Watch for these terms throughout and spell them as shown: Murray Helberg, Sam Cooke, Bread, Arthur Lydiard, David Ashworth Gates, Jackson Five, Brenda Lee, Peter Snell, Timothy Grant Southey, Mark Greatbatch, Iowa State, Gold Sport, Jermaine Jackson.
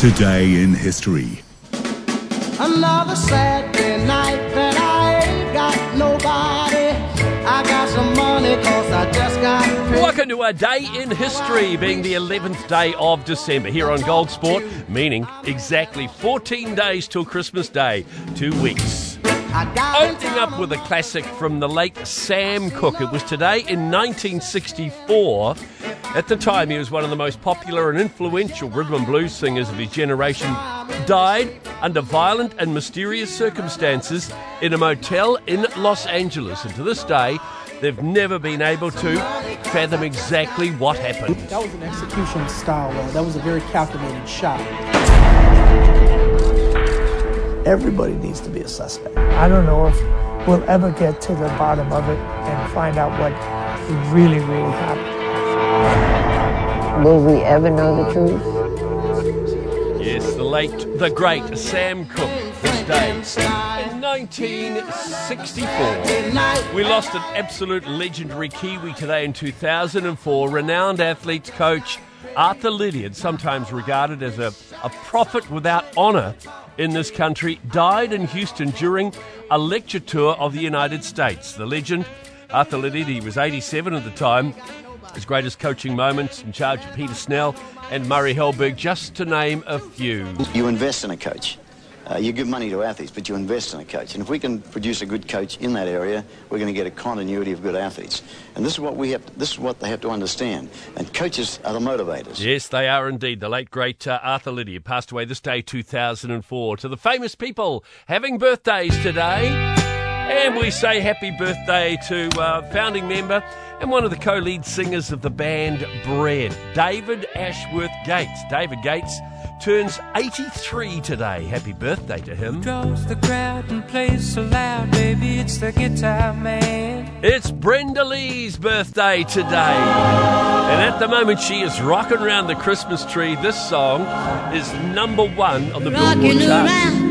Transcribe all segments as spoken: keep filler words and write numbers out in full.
Today in History. Another Saturday night that I ain't got nobody. I got some money cause I just got paid. Welcome to A Day in History, being the eleventh day of December here on Gold Sport, meaning exactly fourteen days till Christmas Day, two weeks. Opening up with a classic from the late Sam Cooke. It was today in nineteen sixty-four. At the time, he was one of the most popular and influential rhythm and blues singers of his generation. Died under violent and mysterious circumstances in a motel in Los Angeles. And to this day, they've never been able to fathom exactly what happened. That was an execution style, though. That was a very calculated shot. Everybody needs to be a suspect. I don't know if we'll ever get to the bottom of it and find out what really, really happened. Will we ever know the truth? Yes, the late, the great Sam Cooke, this day in nineteen sixty-four. We lost an absolute legendary Kiwi today in two thousand four, renowned athletes coach Arthur Lydiard, sometimes regarded as a, a prophet without honour in this country, died in Houston during a lecture tour of the United States. The legend, Arthur Lydiard, he was eighty-seven at the time. His greatest coaching moments in charge of Peter Snell and Murray Helberg, just to name a few. You invest in a coach. Uh, you give money to athletes, but you invest in a coach. And if we can produce a good coach in that area, we're going to get a continuity of good athletes. And this is what we have. To, this is what they have to understand. And coaches are the motivators. Yes, they are indeed. The late, great uh, Arthur Lydiard passed away this day, two thousand four. To the famous people having birthdays today. And we say happy birthday to uh, founding member and one of the co-lead singers of the band Bread, David Ashworth Gates. David Gates turns eighty-three today. Happy birthday to him. Who draws the crowd and plays so loud, baby, it's the guitar man. It's Brenda Lee's birthday today. And at the moment she is rocking around the Christmas tree. This song is number one on the Billboard charts.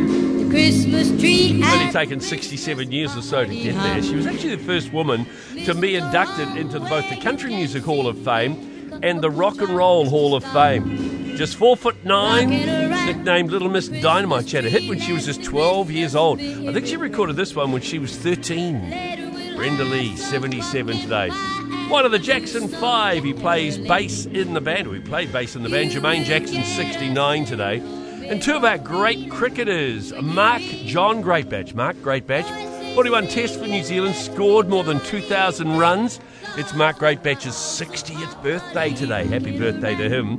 Christmas tree. It's only taken sixty-seven years or so to get there. She was actually the first woman to be inducted into both the Country Music Hall of Fame and the Rock and Roll Hall of Fame. Just four foot nine, nicknamed Little Miss Dynamite. She had a hit when she was just twelve years old. I think she recorded this one when she was thirteen. Brenda Lee, seventy-seven today. One of the Jackson Five. He plays bass in the band. We played bass in the band. Jermaine Jackson, sixty-nine today. And two of our great cricketers, Mark John Greatbatch. Mark Greatbatch, forty-one tests for New Zealand, scored more than two thousand runs. It's Mark Greatbatch's sixtieth birthday today. Happy birthday to him.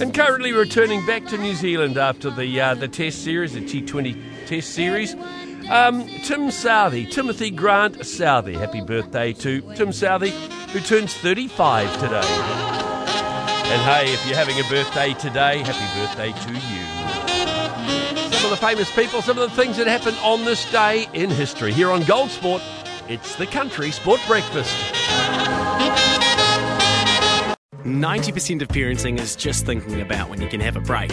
And currently returning back to New Zealand after the uh, the Test Series, the T twenty Test Series, um, Tim Southey, Timothy Grant Southey. Happy birthday to Tim Southey, who turns thirty-five today. And hey, if you're having a birthday today, happy birthday to you. Some of the famous people, some of the things that happened on this day in history. Here on Gold Sport, it's the Country Sport Breakfast. ninety percent of parenting is just thinking about when you can have a break.